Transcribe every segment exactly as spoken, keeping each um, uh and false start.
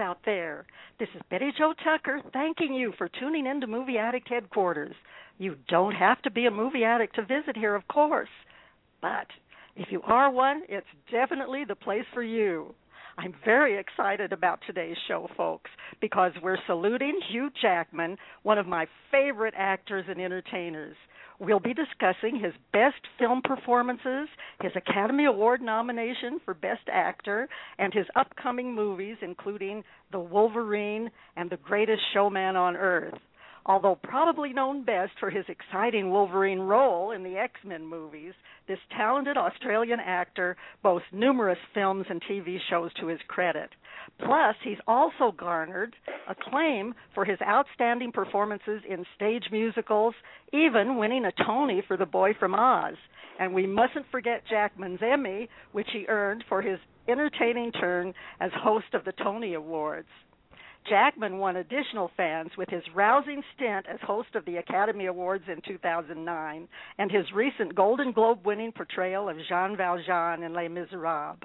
Out there. This is Betty Jo Tucker thanking you for tuning in to Movie Addict Headquarters. You don't have to be a movie addict to visit here, of course, but if you are one, it's definitely the place for you. I'm very excited about today's show, folks, because we're saluting Hugh Jackman, one of my favorite actors and entertainers. We'll be discussing his best film performances, his Academy Award nomination for Best Actor, and his upcoming movies, including The Wolverine and The Greatest Showman on Earth. Although probably known best for his exciting Wolverine role in the X-Men movies, this talented Australian actor boasts numerous films and T V shows to his credit. Plus, he's also garnered acclaim for his outstanding performances in stage musicals, even winning a Tony for The Boy from Oz. And we mustn't forget Jackman's Emmy, which he earned for his entertaining turn as host of the Tony Awards. Jackman won additional fans with his rousing stint as host of the Academy Awards in two thousand nine and his recent Golden Globe-winning portrayal of Jean Valjean in Les Misérables.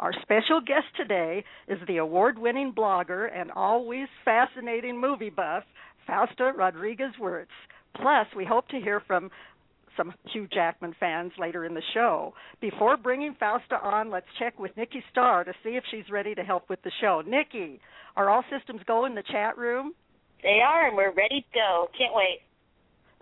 Our special guest today is the award-winning blogger and always fascinating movie buff, Fausta Rodriguez Wirtz. Plus, we hope to hear from some Hugh Jackman fans later in the show. Before bringing Fausta on, let's check with Nikki Starr to see if she's ready to help with the show. Nikki, are all systems go in the chat room? They are, and we're ready to go. Can't wait.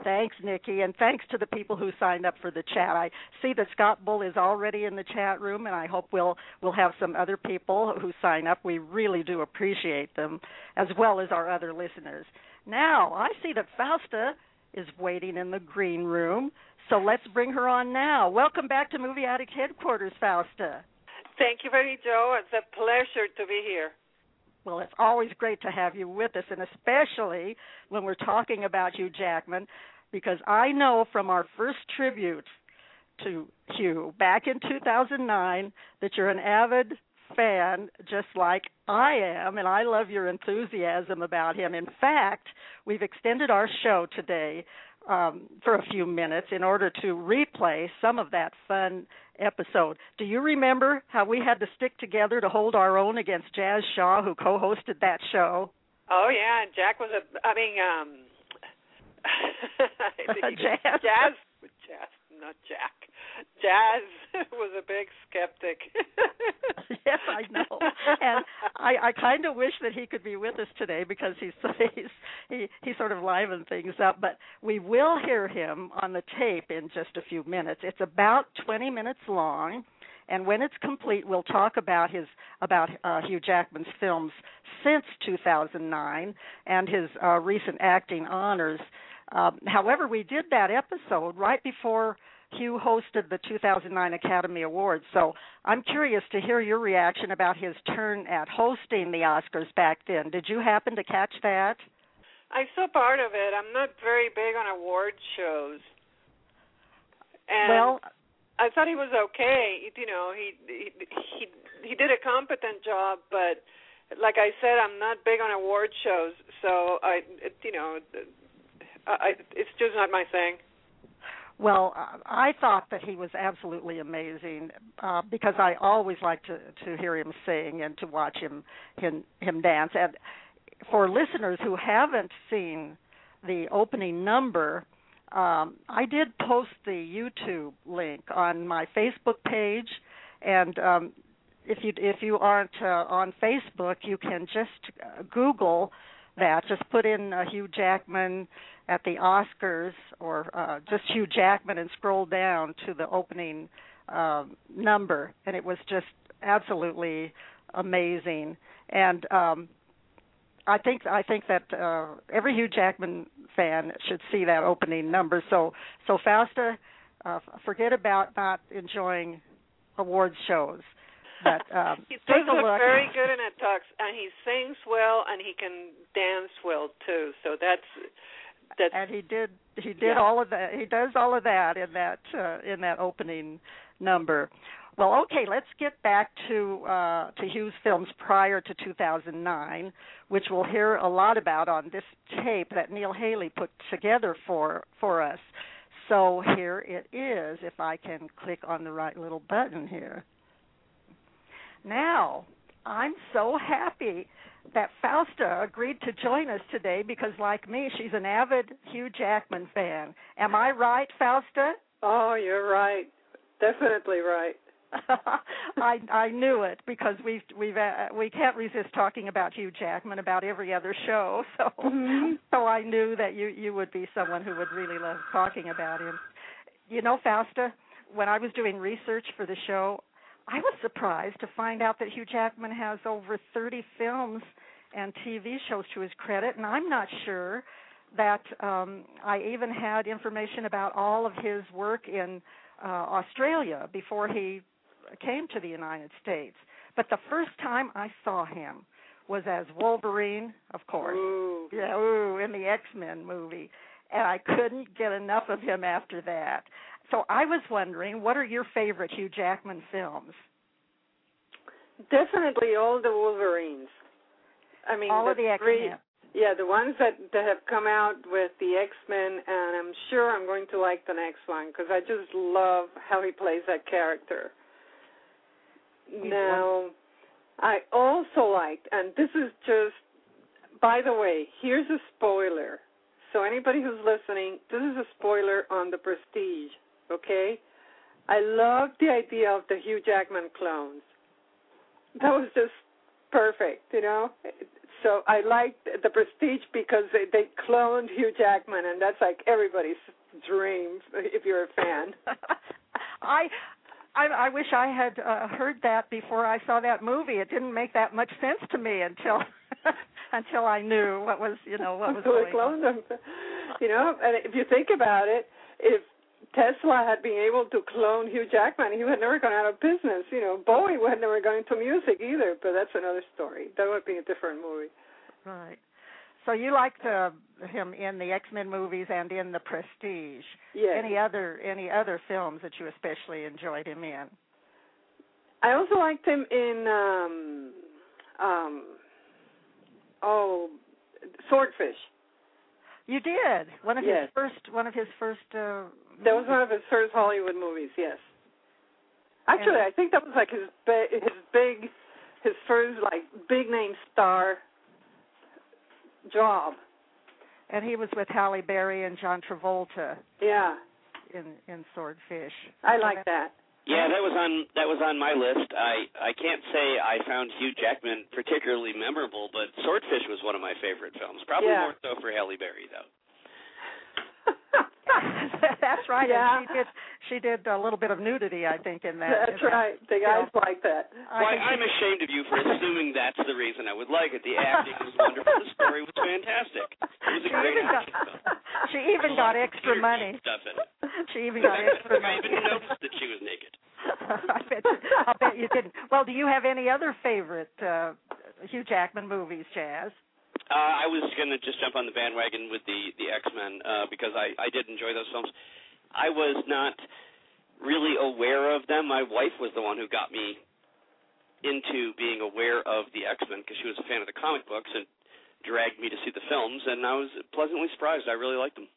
Thanks, Nikki, and thanks to the people who signed up for the chat. I see that Scott Bull is already in the chat room, and I hope we'll we'll have some other people who sign up. We really do appreciate them, as well as our other listeners. Now, I see that Fausta is waiting in the green room, so let's bring her on now. Welcome back to Movie Addict Headquarters, Fausta. Thank you very much, Jo. It's a pleasure to be here. Well, it's always great to have you with us, and especially when we're talking about Hugh Jackman, because I know from our first tribute to Hugh back in two thousand nine that you're an avid fan, just like I am, and I love your enthusiasm about him. In fact, we've extended our show today um, for a few minutes in order to replay some of that fun episode. Do you remember how we had to stick together to hold our own against Jazz Shaw, who co-hosted that show? Oh, yeah, and Jack was a, I mean, um, Jazz. Jazz, Jazz, not Jack. Jazz was a big skeptic. Yes, I know. And I, I kind of wish that he could be with us today because he's, he's, he, he sort of livened things up. But we will hear him on the tape in just a few minutes. It's about twenty minutes long. And when it's complete, we'll talk about his about uh, Hugh Jackman's films since two thousand nine and his uh, recent acting honors. Um, however, we did that episode right before Hugh hosted the two thousand nine Academy Awards, so I'm curious to hear your reaction about his turn at hosting the Oscars back then. Did you happen to catch that? I saw part of it. I'm not very big on award shows. And well, I thought he was okay. You know, he he he, he did a competent job, but like I said, I'm not big on award shows, so I you know, I, it's just not my thing. Well, I thought that he was absolutely amazing uh, because I always like to, to hear him sing and to watch him, him him dance. And for listeners who haven't seen the opening number, um, I did post the YouTube link on my Facebook page. And um, if you if you aren't uh, on Facebook, you can just Google that. Just put in uh, Hugh Jackman at the Oscars, or uh, just Hugh Jackman, and scroll down to the opening uh, number, and it was just absolutely amazing. And um, I think I think that uh, every Hugh Jackman fan should see that opening number. So so Fausta, uh, forget about not enjoying awards shows. But um, he does look, look very good in it, talks, and he sings well, and he can dance well too. So that's that's. And he did he did yeah. all of that. He does all of that in that uh, in that opening number. Well, okay, let's get back to uh, to Hugh's films prior to two thousand nine, which we'll hear a lot about on this tape that Neil Haley put together for, for us. So here it is, if I can click on the right little button here. Now, I'm so happy that Fausta agreed to join us today because, like me, she's an avid Hugh Jackman fan. Am I right, Fausta? Oh, you're right. Definitely right. I, I knew it because we've we've uh, we can't resist talking about Hugh Jackman about every other show. So mm-hmm. so I knew that you, you would be someone who would really love talking about him. You know, Fausta, when I was doing research for the show, I was surprised to find out that Hugh Jackman has over thirty films and T V shows to his credit, and I'm not sure that um, I even had information about all of his work in uh, Australia before he came to the United States. But the first time I saw him was as Wolverine, of course, ooh. Yeah, ooh, in the X-Men movie, and I couldn't get enough of him after that. So I was wondering, what are your favorite Hugh Jackman films? Definitely all the Wolverines. I mean, all the of the X-Men. Yeah, the ones that, that have come out with the X-Men, and I'm sure I'm going to like the next one because I just love how he plays that character. Now, I also liked, and this is just, by the way, here's a spoiler. So anybody who's listening, this is a spoiler on The Prestige, okay? I loved the idea of the Hugh Jackman clones. That was just perfect, you know? So I liked The Prestige because they, they cloned Hugh Jackman, and that's like everybody's dream if you're a fan. I... I, I wish I had uh, heard that before I saw that movie. It didn't make that much sense to me until until I knew what was, you know, what was going on. Them. You know, and if you think about it, if Tesla had been able to clone Hugh Jackman, he would have never gone out of business. You know, Bowie would have never gone into music either, but that's another story. That would be a different movie. Right. So you liked uh, him in the X-Men movies and in The Prestige. Yes. Any other any other films that you especially enjoyed him in? I also liked him in um, um, oh, Swordfish. You did one of yes. his first one of his first. Uh, that was one of his first Hollywood movies. Yes. Actually, and I think that was like his his big his first like big name star job. And he was with Halle Berry and John Travolta. Yeah. In in Swordfish. I like that. Yeah, that was on that was on my list. I, I can't say I found Hugh Jackman particularly memorable, but Swordfish was one of my favorite films. Probably yeah. more so for Halle Berry though. That's right. Yeah. And she did she did a little bit of nudity, I think, in that. That's in right. That. The guys yeah. like that. Well, I, I'm ashamed of you for assuming that's the reason I would like it. The acting was wonderful. The story was fantastic. It was a she great even action got, film. She even got extra money. Stuff in it. She even got extra money. I even noticed that she was naked. I bet you, I bet you didn't. Well, do you have any other favorite uh, Hugh Jackman movies, Jazz? Uh, I was going to just jump on the bandwagon with the, the X-Men uh, because I, I did enjoy those films. I was not really aware of them. My wife was the one who got me into being aware of the X-Men because she was a fan of the comic books and dragged me to see the films, and I was pleasantly surprised. I really liked them.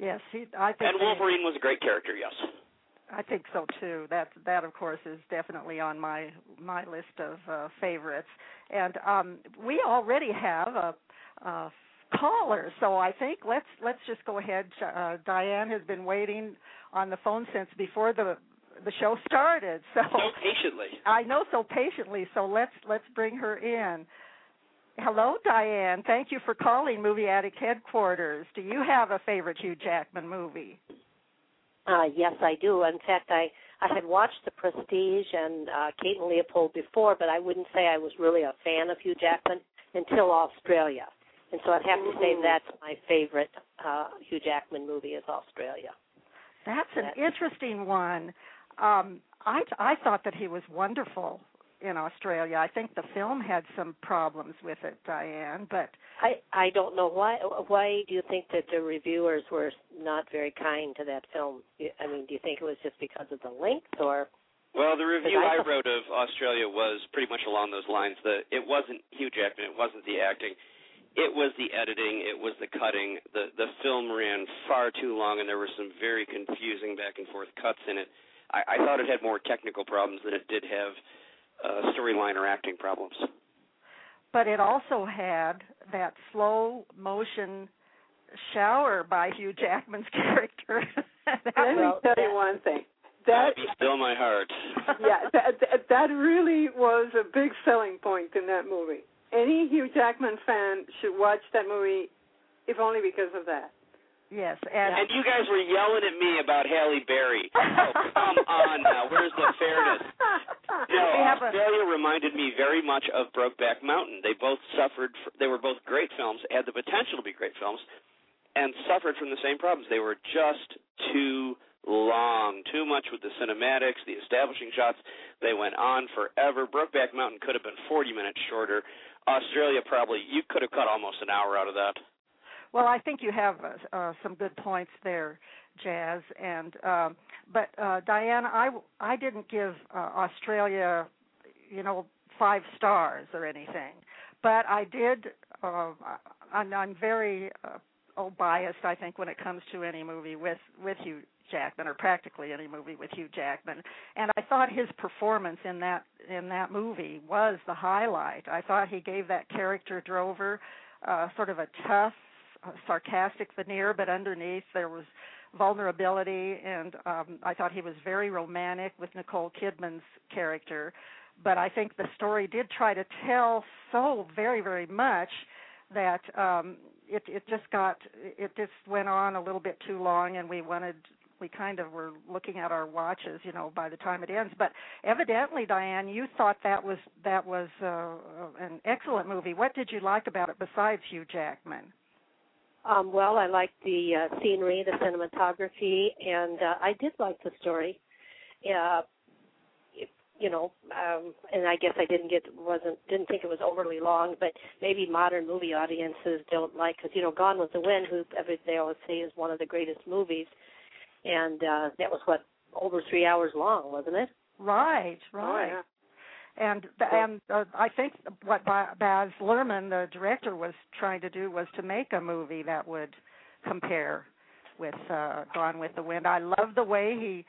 Yes, he, I think. And Wolverine was a great character, yes. I think so, too. That, that of course, is definitely on my my list of uh, favorites. And um, we already have a, a caller, so I think let's let's just go ahead. Uh, Diane has been waiting on the phone since before the the show started. So, so patiently. I know, so patiently. So let's let's bring her in. Hello, Diane. Thank you for calling Movie Attic Headquarters. Do you have a favorite Hugh Jackman movie? Uh, yes, I do. In fact, I, I had watched The Prestige and uh, Kate and Leopold before, but I wouldn't say I was really a fan of Hugh Jackman until Australia. And so I'd have to say that's my favorite uh, Hugh Jackman movie is Australia. That's an that's interesting one. Um, I, I thought that he was wonderful in Australia. I think the film had some problems with it, Diane. But I, I don't know why. Why do you think that the reviewers were not very kind to that film? I mean, do you think it was just because of the length or? Well, the review I, I wrote of Australia was pretty much along those lines. That it wasn't Hugh Jackman. It wasn't the acting. It was the editing. It was the cutting. The the film ran far too long, and there were some very confusing back and forth cuts in it. I, I thought it had more technical problems than it did have uh, storyline or acting problems. But it also had that slow motion shower by Hugh Jackman's character. Let well, me tell you one thing. That be still my heart. yeah, that, that that really was a big selling point in that movie. Any Hugh Jackman fan should watch that movie, if only because of that. Yes. And, and you guys were yelling at me about Halle Berry. Oh, come on now. Where's the fairness? No, Australia a... reminded me very much of Brokeback Mountain. They both suffered. For, they were both great films, had the potential to be great films, and suffered from the same problems. They were just too long, too much with the cinematics, the establishing shots. They went on forever. Brokeback Mountain could have been forty minutes shorter. Australia probably, you could have cut almost an hour out of that. Well, I think you have uh, uh, some good points there, Jazz. And um, but uh, Diane, I, I didn't give uh, Australia, you know, five stars or anything. But I did. Uh, I'm, I'm very uh, oh, biased, I think, when it comes to any movie with with Hugh Jackman, or practically any movie with Hugh Jackman. And I thought his performance in that in that movie was the highlight. I thought he gave that character Drover uh, sort of a tough, a sarcastic veneer, but underneath there was vulnerability, and um, I thought he was very romantic with Nicole Kidman's character. But I think the story did try to tell so very, very much that um, it, it just got, it just went on a little bit too long, and we wanted, we kind of were looking at our watches, you know, by the time it ends. But evidently, Diane, you thought that was that was uh, an excellent movie. What did you like about it besides Hugh Jackman? Um, well, I liked the uh, scenery, the cinematography, and uh, I did like the story. Uh, it, you know, um, and I guess I didn't get wasn't didn't think it was overly long, but maybe modern movie audiences don't like, because you know, Gone with the Wind, who they always say is one of the greatest movies, and uh, that was what, over three hours long, wasn't it? Right, right. Oh, yeah. And and uh, I think what Baz Luhrmann, the director, was trying to do was to make a movie that would compare with uh, Gone with the Wind. I love the way he,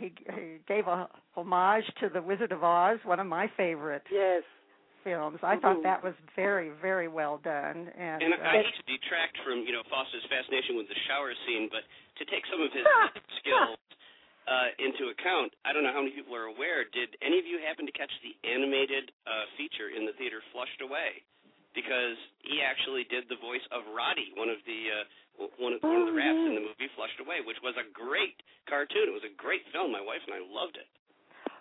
he he gave a homage to The Wizard of Oz, one of my favorite yes. films. I mm-hmm. thought that was very, very well done. And, and I uh, hate to detract from, you know, Foster's fascination with the shower scene, but to take some of his skills Uh, into account, I don't know how many people are aware, did any of you happen to catch the animated uh, feature in the theater, Flushed Away? Because he actually did the voice of Roddy, one of the uh, one of, oh, one of the rats in the movie Flushed Away, which was a great cartoon. It was a great film. My wife and I loved it.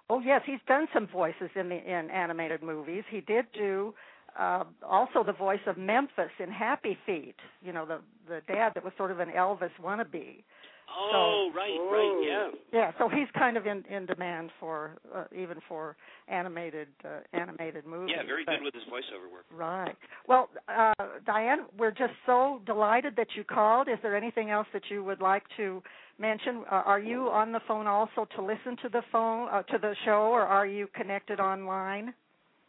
Oh, yes, he's done some voices in the in animated movies. He did do uh, also the voice of Memphis in Happy Feet, you know, the, the dad that was sort of an Elvis wannabe. Oh, so, right, right, yeah. Yeah, so he's kind of in, in demand for, uh, even for animated uh, animated movies. Yeah, very but, good with his voiceover work. Right. Well, uh, Diane, we're just so delighted that you called. Is there anything else that you would like to mention? Uh, are you on the phone also to listen to the phone uh, to the show, or are you connected online?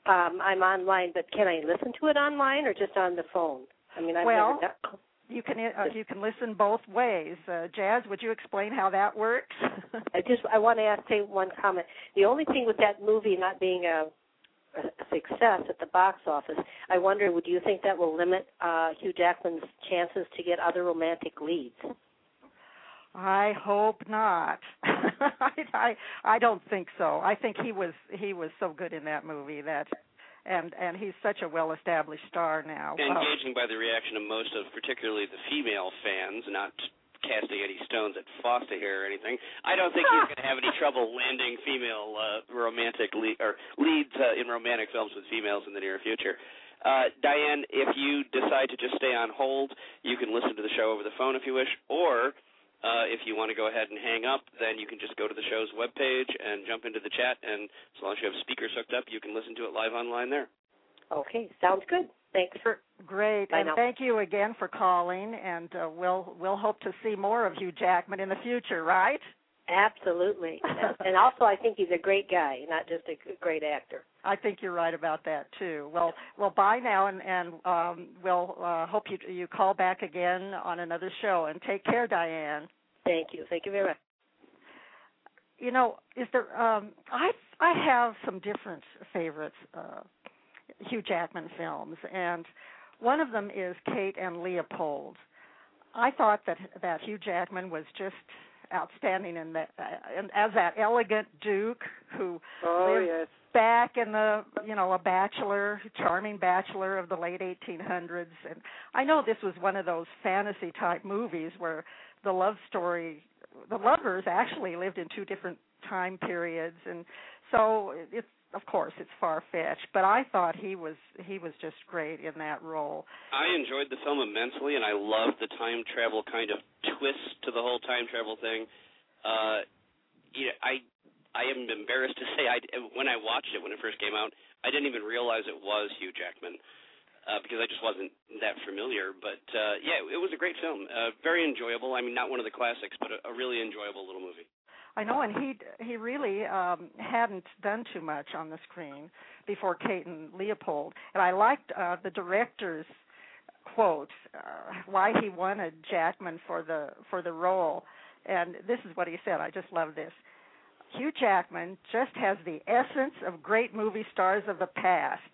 Um, I'm online, but can I listen to it online or just on the phone? I mean, I've well, never done You can uh, you can listen both ways. Uh, Jazz, would you explain how that works? I just I want to ask say one comment. The only thing with that movie not being a, a success at the box office, I wonder, would you think that will limit uh, Hugh Jackman's chances to get other romantic leads? I hope not. I, I I don't think so. I think he was he was so good in that movie that. And and he's such a well-established star now. Engaging by the reaction of most of, particularly the female fans, not casting any stones at Foster here or anything. I don't think he's going to have any trouble landing female uh, romantic lead, or leads uh, in romantic films with females in the near future. Uh, Diane, if you decide to just stay on hold, you can listen to the show over the phone if you wish, or uh, if you want to go ahead and hang up, then you can just go to the show's webpage and jump into the chat, and as long as you have speakers hooked up, you can listen to it live online there. Okay, sounds good. Thanks for great, and thank you again for calling, and uh, we'll we'll hope to see more of Hugh Jackman in the future, right? Absolutely, and also I think he's a great guy, not just a great actor. I think you're right about that too. Well, well, bye now, and and um, we'll uh, hope you you call back again on another show, and take care, Diane. Thank you, thank you very much. You know, is there? Um, I I have some different favorites. Uh, Hugh Jackman films, and one of them is Kate and Leopold. I thought that that Hugh Jackman was just outstanding in that, uh, in, as that elegant duke who oh, lived yes. back in the, you know, a bachelor, charming bachelor of the late eighteen hundreds. And I know this was one of those fantasy type movies where the love story, the lovers actually lived in two different time periods, and so it's Of course, it's far-fetched, but I thought he was he was just great in that role. I enjoyed the film immensely, and I loved the time travel kind of twist to the whole time travel thing. Uh, you know, I I am embarrassed to say I, when I watched it when it first came out, I didn't even realize it was Hugh Jackman uh, because I just wasn't that familiar. But, uh, yeah, it was a great film, uh, very enjoyable. I mean, not one of the classics, but a, a really enjoyable little movie. I know, and he he really um, hadn't done too much on the screen before Kate and Leopold. And I liked uh, the director's quote, uh, why he wanted Jackman for the for the role. And this is what he said. I just love this. Hugh Jackman just has the essence of great movie stars of the past.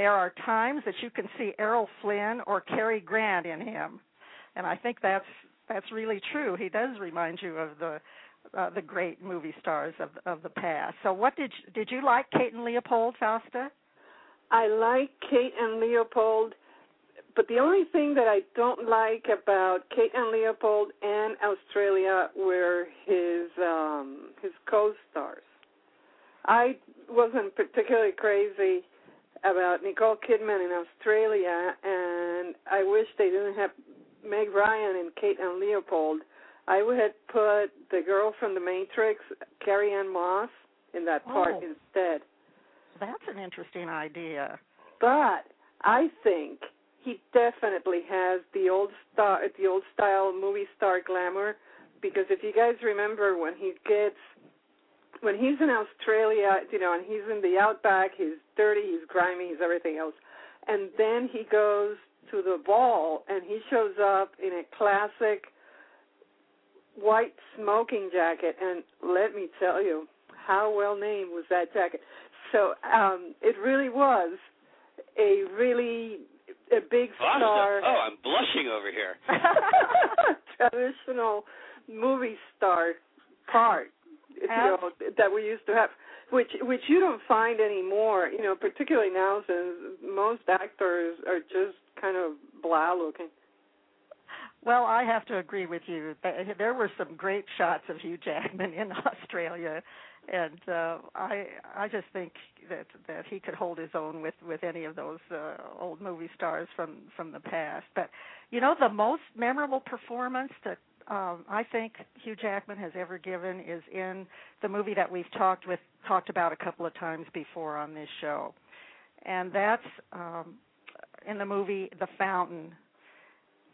There are times that you can see Errol Flynn or Cary Grant in him. And I think that's that's really true. He does remind you of the Uh, the great movie stars of of the past. So, what did you, did you like Kate and Leopold, Fausta? I like Kate and Leopold, but the only thing that I don't like about Kate and Leopold and Australia were his um, his co-stars. I wasn't particularly crazy about Nicole Kidman in Australia, and I wish they didn't have Meg Ryan and Kate and Leopold. I would have put the girl from The Matrix, Carrie Ann Moss, in that part oh, instead. That's an interesting idea. But I think he definitely has the old star, the old style movie star glamour, because if you guys remember when he gets, when he's in Australia, you know, and he's in the outback, he's dirty, he's grimy, he's everything else, and then he goes to the ball and he shows up in a classic white smoking jacket, and let me tell you, how well named was that jacket? So um, it really was a really a big Fausta. star. Oh, I'm blushing over here. Traditional movie star part you know, that we used to have, which which you don't find anymore. You know, particularly now since most actors are just kind of blah looking. Well, I have to agree with you. There were some great shots of Hugh Jackman in Australia, and uh, I I just think that that he could hold his own with, with any of those uh, old movie stars from, from the past. But, you know, the most memorable performance that um, I think Hugh Jackman has ever given is in the movie that we've talked with talked about a couple of times before on this show, and that's um, in the movie The Fountain.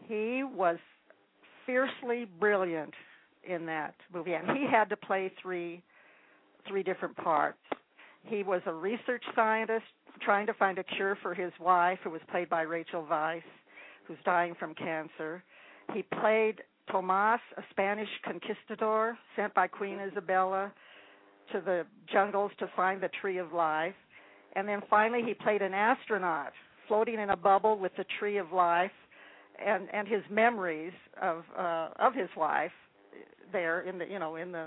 He was fiercely brilliant in that movie, and he had to play three three different parts. He was a research scientist trying to find a cure for his wife, who was played by Rachel Weisz, who's dying from cancer. He played Tomas, a Spanish conquistador sent by Queen Isabella to the jungles to find the Tree of Life. And then finally he played an astronaut floating in a bubble with the Tree of Life. And, and his memories of uh, of his wife there in the you know in the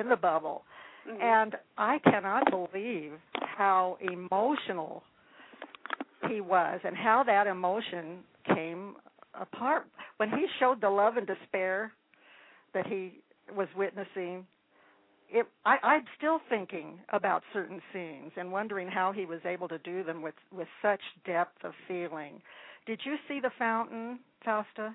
in the bubble, mm-hmm. and I cannot believe how emotional he was and how that emotion came apart when he showed the love and despair that he was witnessing. it, I, I'm still thinking about certain scenes and wondering how he was able to do them with, with such depth of feeling. Did you see The Fountain, Fausta?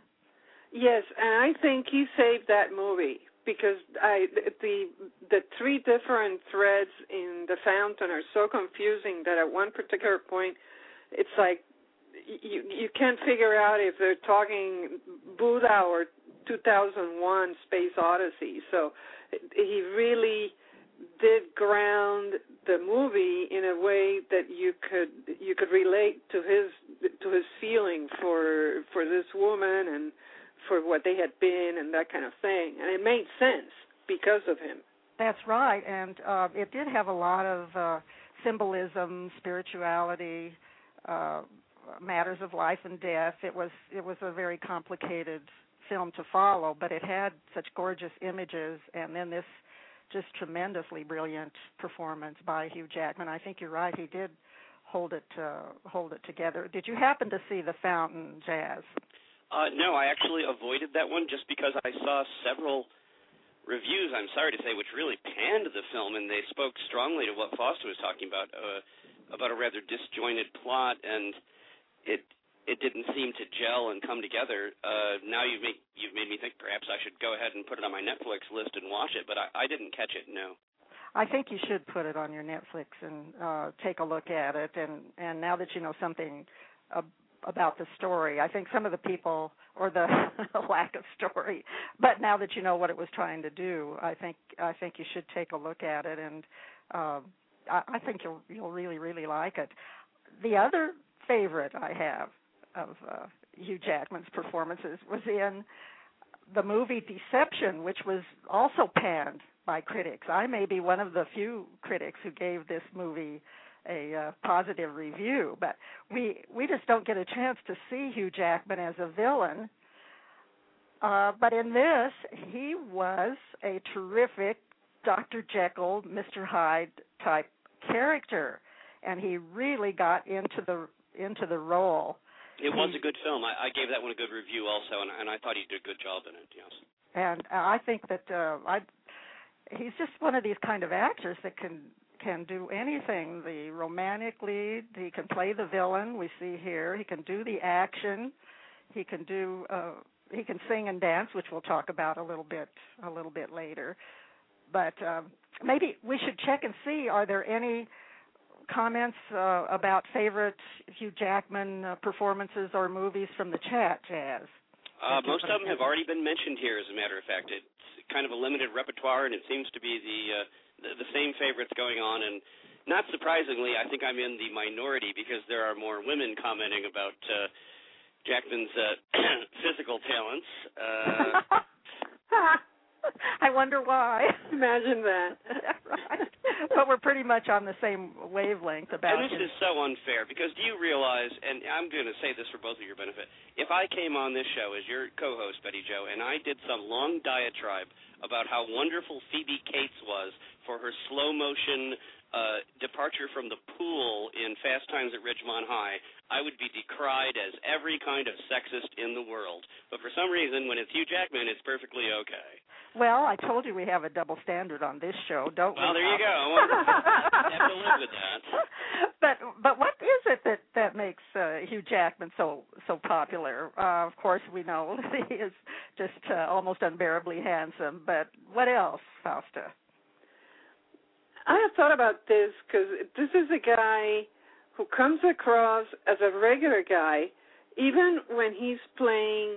Yes, and I think he saved that movie because I, the the three different threads in The Fountain are so confusing that at one particular point it's like you you can't figure out if they're talking Buddha or two thousand one Space Odyssey. So he really did ground the movie in a way that you could you could relate to his to his feeling for for this woman and for what they had been and that kind of thing. And it made sense because of him. That's right. And uh, it did have a lot of uh, symbolism, spirituality, uh, matters of life and death. It was it was a very complicated film to follow, but it had such gorgeous images and then this just tremendously brilliant performance by Hugh Jackman. I think you're right. He did hold it uh, hold it together. Did you happen to see The Fountain, Jazz? Uh, no, I actually avoided that one just because I saw several reviews, I'm sorry to say, which really panned the film, and they spoke strongly to what Fausta was talking about, uh, about a rather disjointed plot, and it it didn't seem to gel and come together. Uh, now you've made, you've made me think perhaps I should go ahead and put it on my Netflix list and watch it, but I, I didn't catch it, no. I think you should put it on your Netflix and uh, take a look at it, and, and now that you know something uh, about the story. I think some of the people, or the lack of story, but now that you know what it was trying to do, I think I think you should take a look at it, and uh, I, I think you'll you'll really, really like it. The other favorite I have of uh, Hugh Jackman's performances was in the movie Deception, which was also panned by critics. I may be one of the few critics who gave this movie a uh, positive review, but we we just don't get a chance to see Hugh Jackman as a villain. Uh, but in this, he was a terrific Doctor Jekyll, Mister Hyde type character, and he really got into the into the role. It was he, a good film. I, I gave that one a good review also, and, and I thought he did a good job in it. Yes, and I think that uh, I he's just one of these kind of actors that can. can do anything, the romantic lead, he can play the villain we see here, he can do the action, he can do, uh, he can sing and dance, which we'll talk about a little bit, a little bit later. But um, maybe we should check and see, are there any comments uh, about favorite Hugh Jackman uh, performances or movies from the chat, Jazz? Uh, most of them have already been mentioned here, as a matter of fact. It's kind of a limited repertoire, and it seems to be the... Uh, The, the same favorites going on, and not surprisingly, I think I'm in the minority because there are more women commenting about uh, Jackman's uh, physical talents. Uh, I wonder why. Imagine that. Right. But we're pretty much on the same wavelength about it. And this him. is so unfair because do you realize, and I'm going to say this for both of your benefit, if I came on this show as your co-host, Betty Jo, and I did some long diatribe about how wonderful Phoebe Cates was for her slow-motion uh, departure from the pool in Fast Times at Ridgemont High, I would be decried as every kind of sexist in the world. But for some reason, when it's Hugh Jackman, it's perfectly okay. Well, I told you we have a double standard on this show, don't well, we? Well, there you go. I have to live with that. But, but what is it that, that makes uh, Hugh Jackman so, so popular? Uh, of course, we know he is just uh, almost unbearably handsome, but what else, Fausta? I have thought about this because this is a guy who comes across as a regular guy, even when he's playing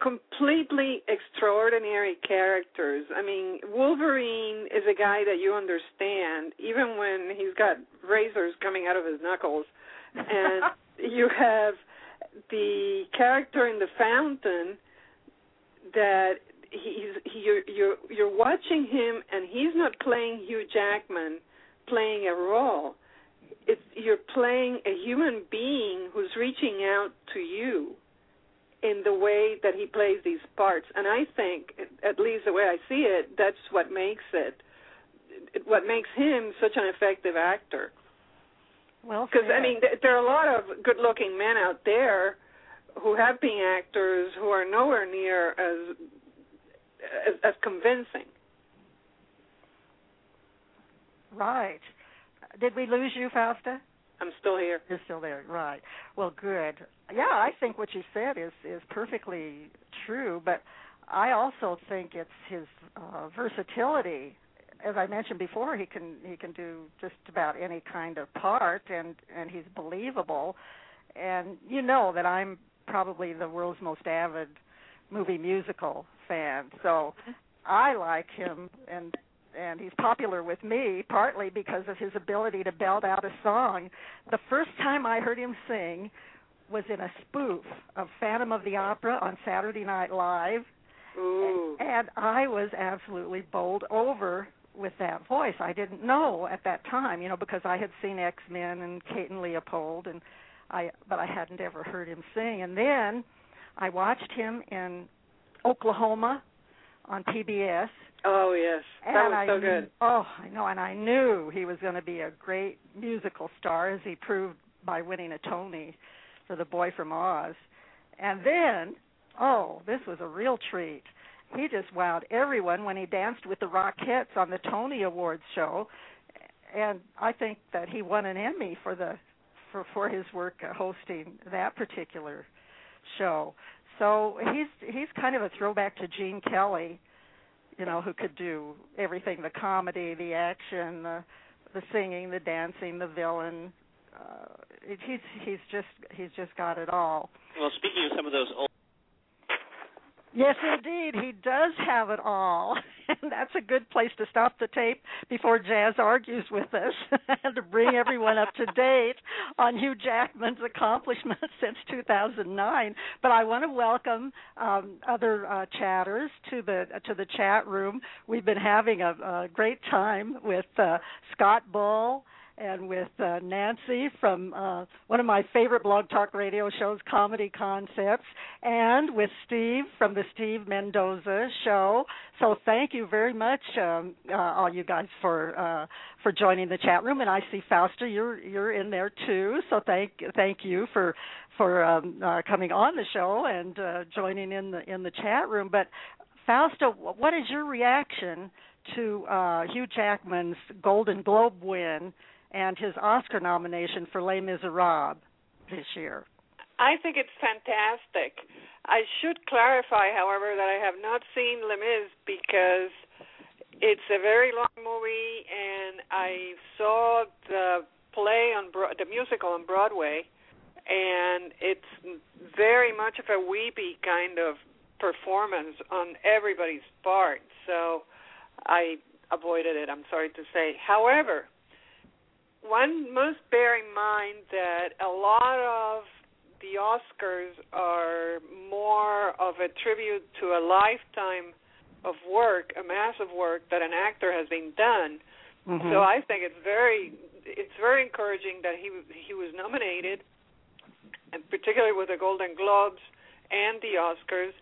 completely extraordinary characters. I mean, Wolverine is a guy that you understand, even when he's got razors coming out of his knuckles. And you have the character in The Fountain that he's he, you're, you're you're watching him, and he's not playing Hugh Jackman playing a role. It's, you're playing a human being who's reaching out to you in the way that he plays these parts. And I think, at least the way I see it, that's what makes it, what makes him such an effective actor. Well, because, I mean, there are a lot of good-looking men out there who have been actors who are nowhere near as as, as convincing. Right. Did we lose you, Fausta? I'm still here. You're still there, right. Well, good. Yeah, I think what you said is, is perfectly true, but I also think it's his uh, versatility. As I mentioned before, he can he can do just about any kind of part, and, and he's believable. And you know that I'm probably the world's most avid movie musical fan, so I like him, and and he's popular with me partly because of his ability to belt out a song. The first time I heard him sing was in a spoof of Phantom of the Opera on Saturday Night Live, and, and I was absolutely bowled over with that voice. I didn't know at that time, you know, because I had seen X-Men and Kate and Leopold, and I but I hadn't ever heard him sing. And then I watched him in Oklahoma on P B S. Oh, yes. That and was so I, good. Oh, I know, and I knew he was going to be a great musical star, as he proved by winning a Tony for The Boy from Oz. And then, oh, this was a real treat. He just wowed everyone when he danced with the Rockettes on the Tony Awards show, and I think that he won an Emmy for the for, for his work hosting that particular show. So he's he's kind of a throwback to Gene Kelly, you know, who could do everything: the comedy, the action, the, the singing, the dancing, the villain. Uh, it, he's he's just he's just got it all. Well, speaking of some of those old. Yes, indeed, he does have it all. And that's a good place to stop the tape before Jazz argues with us and to bring everyone up to date on Hugh Jackman's accomplishments since two thousand nine. But I want to welcome um, other uh, chatters to the uh, to the chat room. We've been having a, a great time with uh, Scott Bull and with uh, Nancy from uh, one of my favorite Blog Talk Radio shows, Comedy Concepts, and with Steve from the Steve Mendoza Show. So thank you very much, um, uh, all you guys, for uh, for joining the chat room. And I see, Fausta, you're you're in there too. So thank thank you for for um, uh, coming on the show and uh, joining in the in the chat room. But Fausta, what is your reaction to uh, Hugh Jackman's Golden Globe win and his Oscar nomination for Les Misérables this year? I think it's fantastic. I should clarify, however, that I have not seen Les Mis because it's a very long movie, and I saw the play on Bro- the musical on Broadway, and it's very much of a weepy kind of performance on everybody's part. So I avoided it, I'm sorry to say. However, one must bear in mind that a lot of the Oscars are more of a tribute to a lifetime of work, a massive work that an actor has been done. Mm-hmm. So I think it's very, it's very encouraging that he he was nominated, and particularly with the Golden Globes and the Oscars,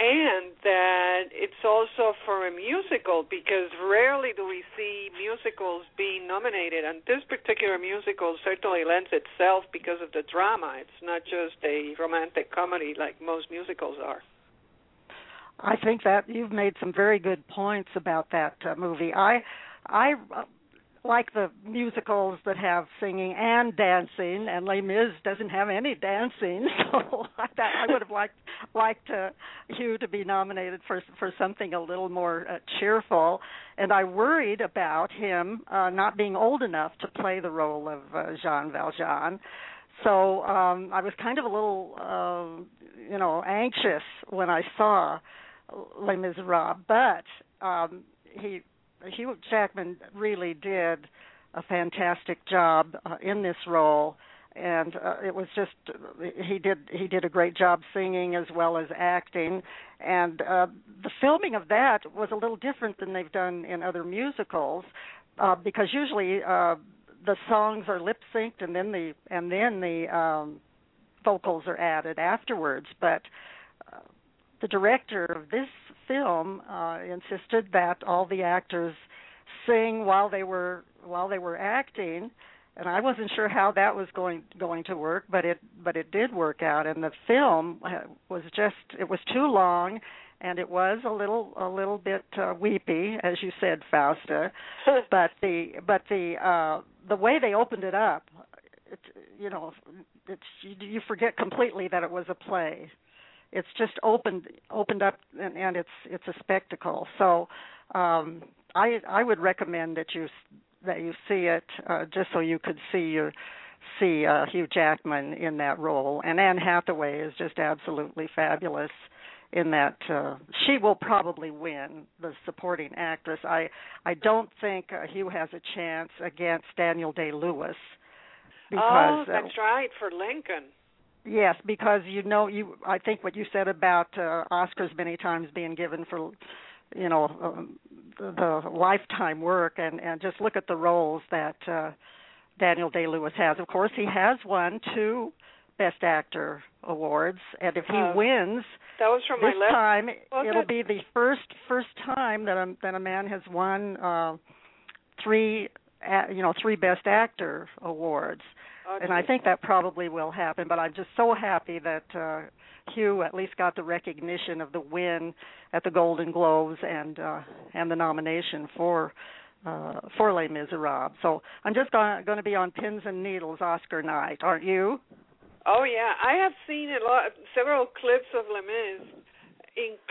and that it's also for a musical, because rarely do we see musicals being nominated, and this particular musical certainly lends itself because of the drama. It's not just a romantic comedy like most musicals are. I think that you've made some very good points about that uh, movie. I, I uh, like the musicals that have singing and dancing, and Les Mis doesn't have any dancing, so that, I would have liked liked uh, Hugh to be nominated for for something a little more uh, cheerful. And I worried about him uh, not being old enough to play the role of uh, Jean Valjean. So um, I was kind of a little, uh, you know, anxious when I saw Les Miserables, but um, he. Hugh Jackman really did a fantastic job uh, in this role, and uh, it was just he did he did a great job singing as well as acting, and uh, the filming of that was a little different than they've done in other musicals, uh, because usually uh, the songs are lip synced and then the and then the um, vocals are added afterwards, but. Uh, The director of this film uh, insisted that all the actors sing while they were while they were acting, and I wasn't sure how that was going going to work, but it but it did work out. And the film was just it was too long, and it was a little a little bit uh, weepy, as you said, Fausta. but the but the uh, the way they opened it up, it, you know, it's, you forget completely that it was a play. It's just opened opened up, and, and it's it's a spectacle. So um, I I would recommend that you that you see it uh, just so you could see your. see uh, Hugh Jackman in that role, and Anne Hathaway is just absolutely fabulous in that uh, she will probably win the supporting actress. I, I don't think uh, Hugh has a chance against Daniel Day-Lewis. Because, oh, that's uh, right, for Lincoln. Yes, because you know, you. I think what you said about uh, Oscars many times being given for, you know, um, the, the lifetime work, and, and just look at the roles that... Uh, Daniel Day-Lewis has. Of course, he has won two Best Actor awards, and if he uh, wins that was from this my left. time, well, it'll that... be the first first time that a, that a man has won uh, three uh, you know three Best Actor awards. Okay. And I think that probably will happen. But I'm just so happy that uh, Hugh at least got the recognition of the win at the Golden Globes and uh, and the nomination for. Uh, for Les Miserables. So I'm just going to be on pins and needles Oscar night, aren't you? Oh, yeah. I have seen a lot, several clips of Les Mis,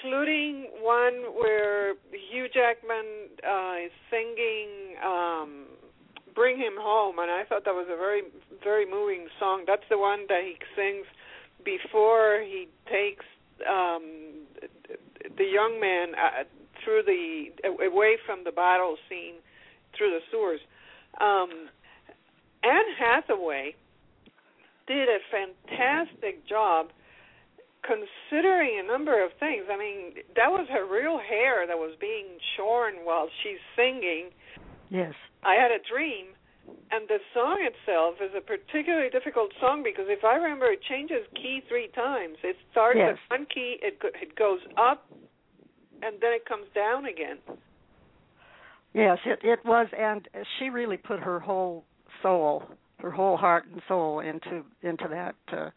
including one where Hugh Jackman uh, is singing um, Bring Him Home, and I thought that was a very, very moving song. That's the one that he sings before he takes um, the young man... Uh, through the away from the battle scene through the sewers. Um, Anne Hathaway did a fantastic job considering a number of things. I mean, that was her real hair that was being shorn while she's singing. Yes. I Had a Dream, and the song itself is a particularly difficult song because if I remember, it changes key three times. It starts yes. at one key, it it goes up, and then it comes down again. Yes, it, it was, and she really put her whole soul, her whole heart and soul into into that uh,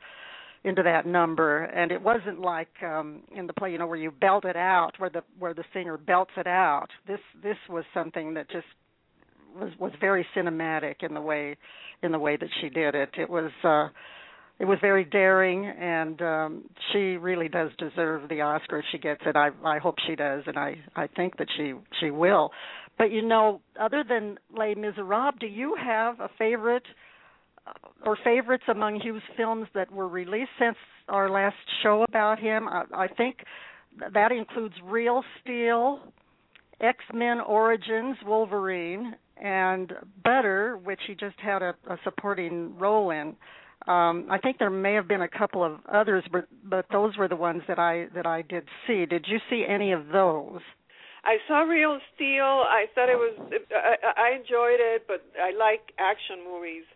into that number. And it wasn't like um, in the play, you know, where you belt it out, where the where the singer belts it out. This this was something that just was was very cinematic in the way in the way that she did it. It was. Uh, It was very daring, and um, she really does deserve the Oscar if she gets it. I, I hope she does, and I, I think that she, she will. But, you know, other than Les Miserables, do you have a favorite or favorites among Hugh's films that were released since our last show about him? I, I think that includes Real Steel, X-Men Origins Wolverine, and Butter, which he just had a, a supporting role in. Um, I think there may have been a couple of others, but, but those were the ones that I that I did see. Did you see any of those? I saw Real Steel. I thought it was. I, I enjoyed it, but I like action movies.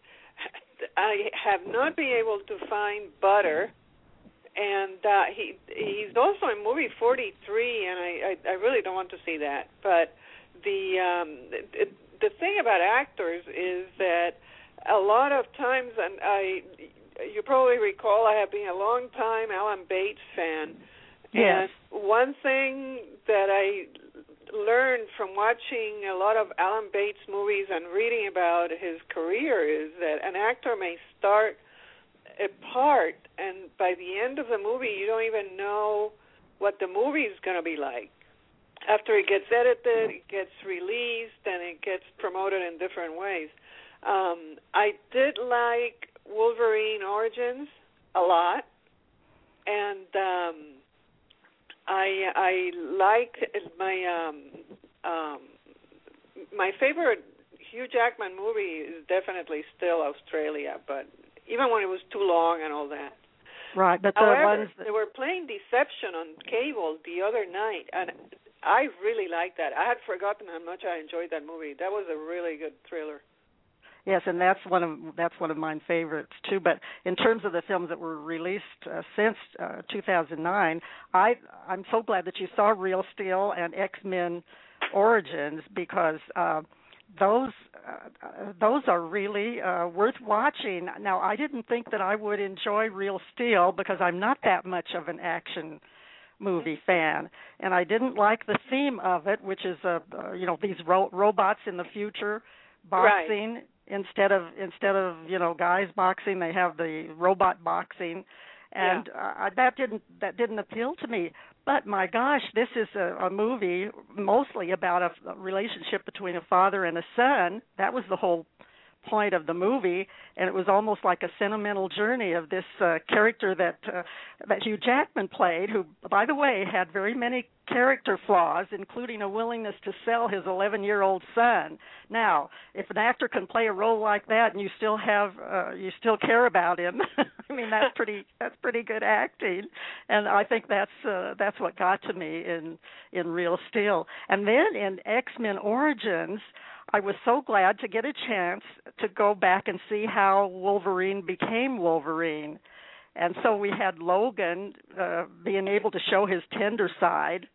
I have not been able to find Butter, and uh, he he's also in movie forty-three, and I, I, I really don't want to see that. But the um, it, the thing about actors is that. A lot of times, and I, you probably recall, I have been a long-time Alan Bates fan. Yes. And one thing that I learned from watching a lot of Alan Bates movies and reading about his career is that an actor may start a part, and by the end of the movie, you don't even know what the movie is going to be like. After it gets edited, it gets released, and it gets promoted in different ways. Um, I did like Wolverine Origins a lot, and um, I I liked my um, um, my favorite Hugh Jackman movie is definitely still Australia, but even when it was too long and all that. Right, but the However, ones that... they were playing Deception on cable the other night, and I really liked that. I had forgotten how much I enjoyed that movie. That was a really good thriller. Yes, and that's one of that's one of my favorites too. But in terms of the films that were released uh, since uh, two thousand nine, I I'm so glad that you saw Real Steel and X-Men Origins because uh, those uh, those are really uh, worth watching. Now, I didn't think that I would enjoy Real Steel because I'm not that much of an action movie fan, and I didn't like the theme of it, which is a uh, uh, you know these ro- robots in the future boxing. Right. Instead of instead of you know guys boxing, they have the robot boxing, and yeah. uh, that didn't that didn't appeal to me. But my gosh, this is a, a movie mostly about a, a relationship between a father and a son. That was the whole point of the movie, and it was almost like a sentimental journey of this uh, character that uh, that Hugh Jackman played, who, by the way, had very many character flaws, including a willingness to sell his eleven-year-old son. Now, if an actor can play a role like that and you still have uh, you still care about him, I mean that's pretty that's pretty good acting, and I think that's uh, that's what got to me in in Real Steel, and then in X-Men Origins. I was so glad to get a chance to go back and see how Wolverine became Wolverine. And so we had Logan uh, being able to show his tender side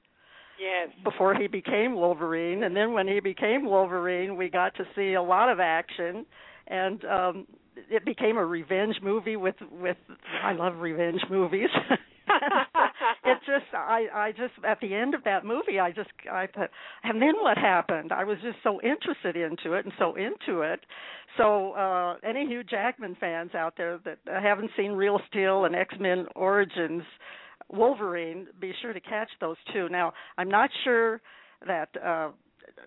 yes. before he became Wolverine. And then when he became Wolverine, we got to see a lot of action. And um, it became a revenge movie with, with I love revenge movies. It just, I, I just, at the end of that movie, I just, I thought, and then what happened? I was just so interested into it and so into it. So uh, any Hugh Jackman fans out there that haven't seen Real Steel and X-Men Origins Wolverine, be sure to catch those two. Now, I'm not sure that uh,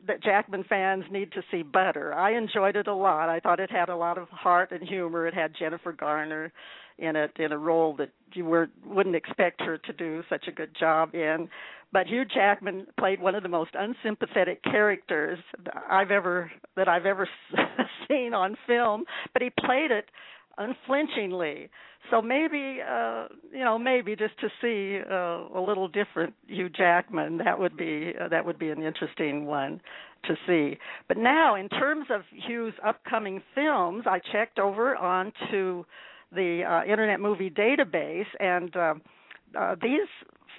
that Jackman fans need to see Butter. I enjoyed it a lot. I thought it had a lot of heart and humor. It had Jennifer Garner in it in a role that you were, wouldn't expect her to do such a good job in. But Hugh Jackman played one of the most unsympathetic characters I've ever that I've ever seen on film, but he played it unflinchingly. So maybe, uh, you know, maybe just to see uh, a little different Hugh Jackman, that would be uh, that would be an interesting one to see. But now, in terms of Hugh's upcoming films, I checked over onto the uh, Internet Movie Database, and uh, uh, these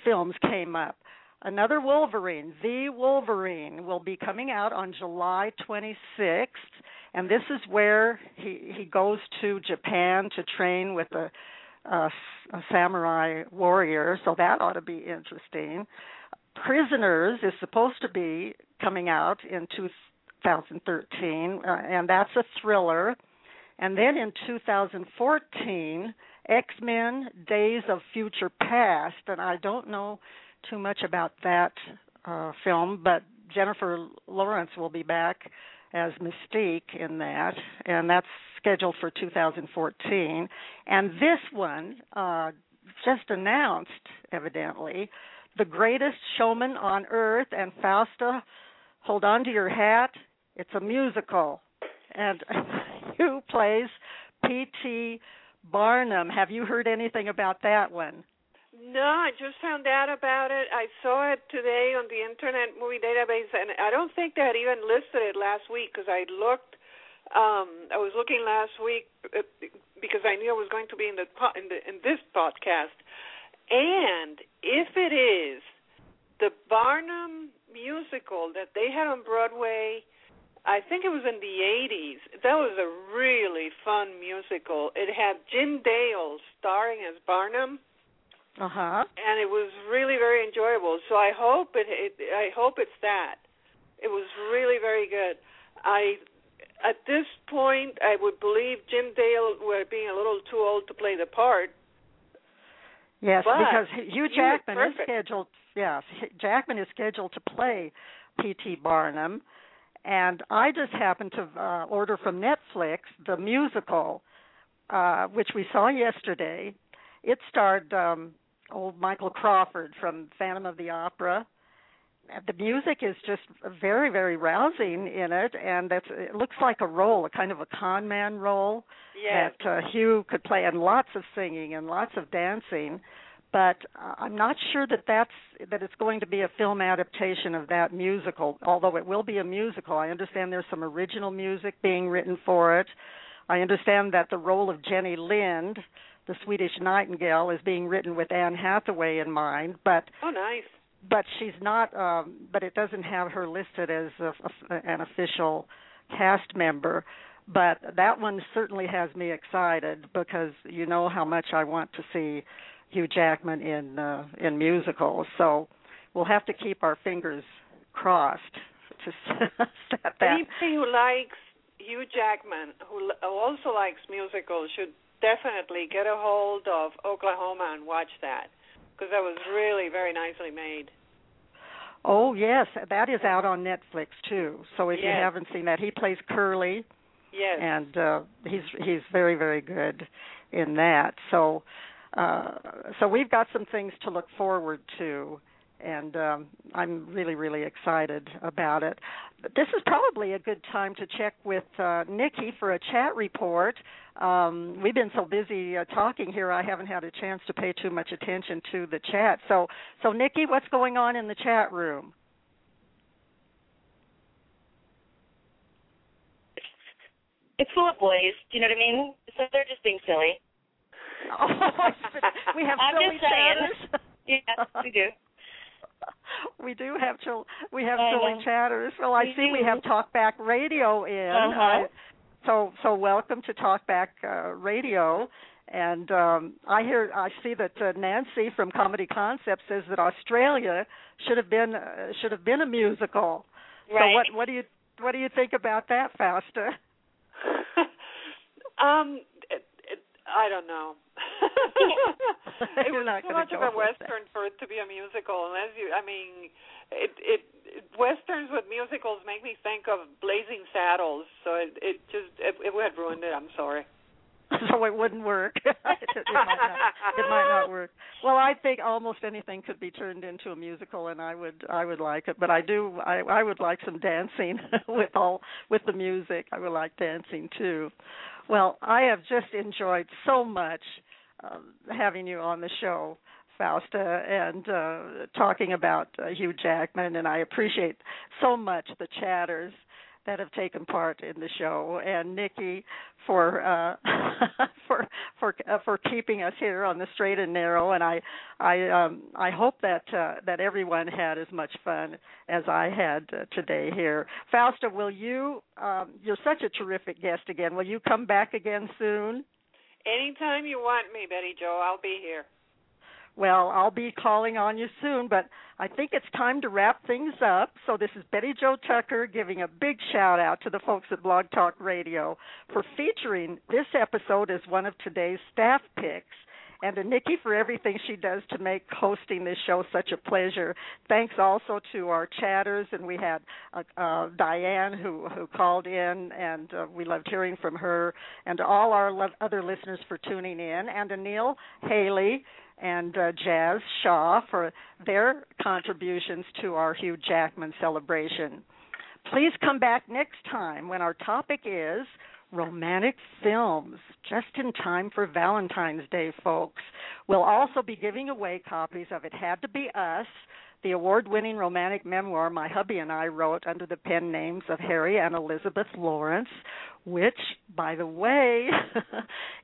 films came up. Another Wolverine, The Wolverine, will be coming out on July twenty-sixth, and this is where he, he goes to Japan to train with a, a, a samurai warrior, so that ought to be interesting. Prisoners is supposed to be coming out in two thousand thirteen, uh, and that's a thriller. And then in two thousand fourteen, X-Men Days of Future Past, and I don't know too much about that uh, film, but Jennifer Lawrence will be back as Mystique in that, and that's scheduled for two thousand fourteen. And this one uh, just announced, evidently, The Greatest Showman on Earth, and Fausta, hold on to your hat, it's a musical. And who plays P T Barnum? Have you heard anything about that one? No, I just found out about it. I saw it today on the Internet Movie Database, and I don't think they had even listed it last week because I looked. Um, I was looking last week because I knew I was going to be in the, in the in this podcast. And if it is the Barnum musical that they had on Broadway, I think it was in the eighties. That was a really fun musical. It had Jim Dale starring as Barnum. Uh-huh. And it was really very enjoyable. So I hope it, it I hope it's that. It was really very good. I at this point I would believe Jim Dale were being a little too old to play the part. Yes, but because Hugh Jackman is scheduled yes, Jackman is scheduled to play P T Barnum. And I just happened to uh, order from Netflix the musical, uh, which we saw yesterday. It starred um, old Michael Crawford from Phantom of the Opera. The music is just very, very rousing in it, and that's, it looks like a role, a kind of a con man role yes. that uh, Hugh could play, and lots of singing and lots of dancing. But I'm not sure that that's that it's going to be a film adaptation of that musical, although it will be a musical. I understand there's some original music being written for it. I understand that the role of Jenny Lind, the Swedish Nightingale, is being written with Anne Hathaway in mind. But oh, nice. But she's not. Um, but it doesn't have her listed as a, a, an official cast member. But that one certainly has me excited because you know how much I want to see Hugh Jackman in uh, in musicals. So we'll have to keep our fingers crossed to set that. Anybody who likes Hugh Jackman, who also likes musicals, should definitely get a hold of Oklahoma and watch that, because that was really very nicely made. Oh, yes. That is out on Netflix, too. So if yes. you haven't seen that, he plays Curly. Yes. And uh, he's he's very, very good in that. So uh, so we've got some things to look forward to, and um, I'm really, really excited about it. But this is probably a good time to check with uh, Nikki for a chat report. Um, we've been so busy uh, talking here, I haven't had a chance to pay too much attention to the chat. So, so Nikki, what's going on in the chat room? It's full of boys. Do you know what I mean? So they're just being silly. Oh, we have I'm silly chatters. Yes, we do. We do have chil- we have uh, silly chatters. Well, I we see do. We have Talkback Radio in. Uh-huh. I, so so welcome to Talkback uh, Radio. And um, I hear I see that uh, Nancy from Comedy Concepts says that Australia should have been uh, should have been a musical. Right. So what what do you what do you think about that, Fausta? um, it, it, I don't know. It was too much of a Western that. for it to be a musical. Unless you, I mean, it, it, it Westerns with musicals make me think of Blazing Saddles. So it, it just it, it would have ruined it. I'm sorry. So it wouldn't work. it, it, might not, it might not work. Well, I think almost anything could be turned into a musical, and I would I would like it. But I do I, I would like some dancing with all with the music. I would like dancing too. Well, I have just enjoyed so much um, having you on the show, Fausta, and uh, talking about uh, Hugh Jackman. And I appreciate so much the chatters that have taken part in the show, and Nikki for uh, for for uh, for keeping us here on the straight and narrow. And I I um, I hope that uh, that everyone had as much fun as I had uh, today here. Fausta, will you? Um, you're such a terrific guest again. Will you come back again soon? Anytime you want me, Betty Jo, I'll be here. Well, I'll be calling on you soon, but I think it's time to wrap things up. So this is Betty Jo Tucker giving a big shout-out to the folks at Blog Talk Radio for featuring this episode as one of today's staff picks, and to Nikki for everything she does to make hosting this show such a pleasure. Thanks also to our chatters, and we had uh, uh, Diane who, who called in, and uh, we loved hearing from her, and to all our lo- other listeners for tuning in, and to Neil Haley and uh, Jazz Shaw for their contributions to our Hugh Jackman celebration. Please come back next time when our topic is romantic films, just in time for Valentine's Day, folks. We'll also be giving away copies of It Had to Be Us, the award-winning romantic memoir my hubby and I wrote under the pen names of Harry and Elizabeth Lawrence, which, by the way,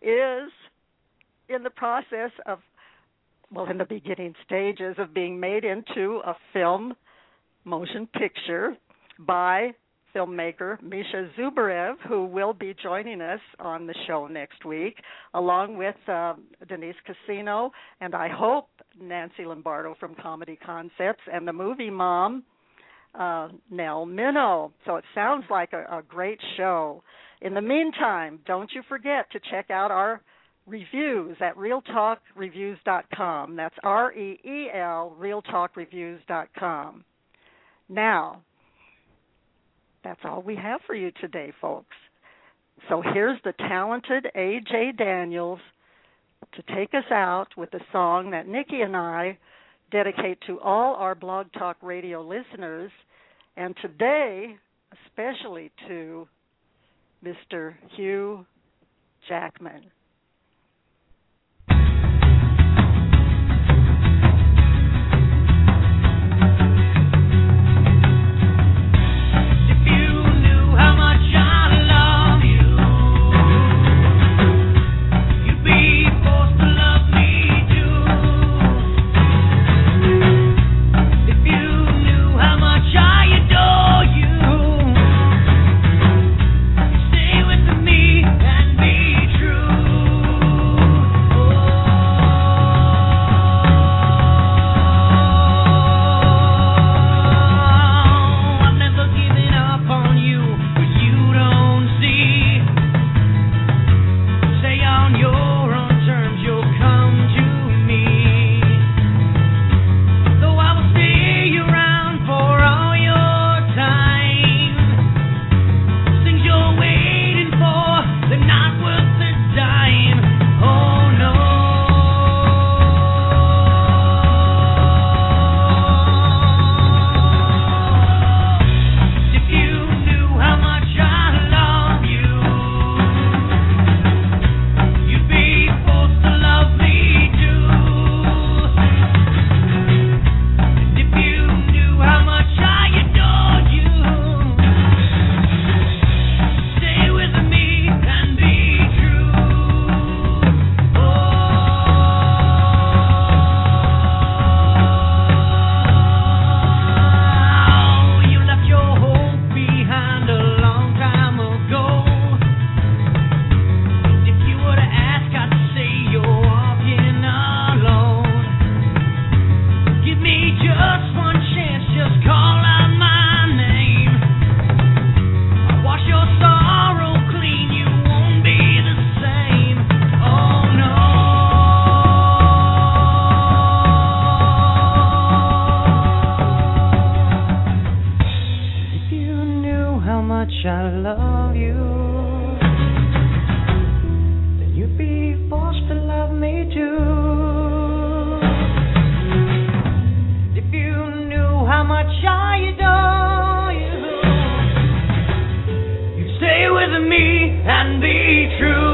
is in the process of Well, in the beginning stages of being made into a film motion picture by filmmaker Misha Zubarev, who will be joining us on the show next week, along with uh, Denise Casino, and I hope Nancy Lombardo from Comedy Concepts, and the movie mom, uh, Nell Minow. So it sounds like a, a great show. In the meantime, don't you forget to check out our reviews at real talk reviews dot com. That's R E E L, real talk reviews dot com. Now, that's all we have for you today, folks. So here's the talented A J Daniels to take us out with a song that Nikki and I dedicate to all our Blog Talk Radio listeners, and today especially to Mister Hugh Jackman. True. much I love you, then you'd be forced to love me too. If you knew how much I adore you, you'd stay with me and be true.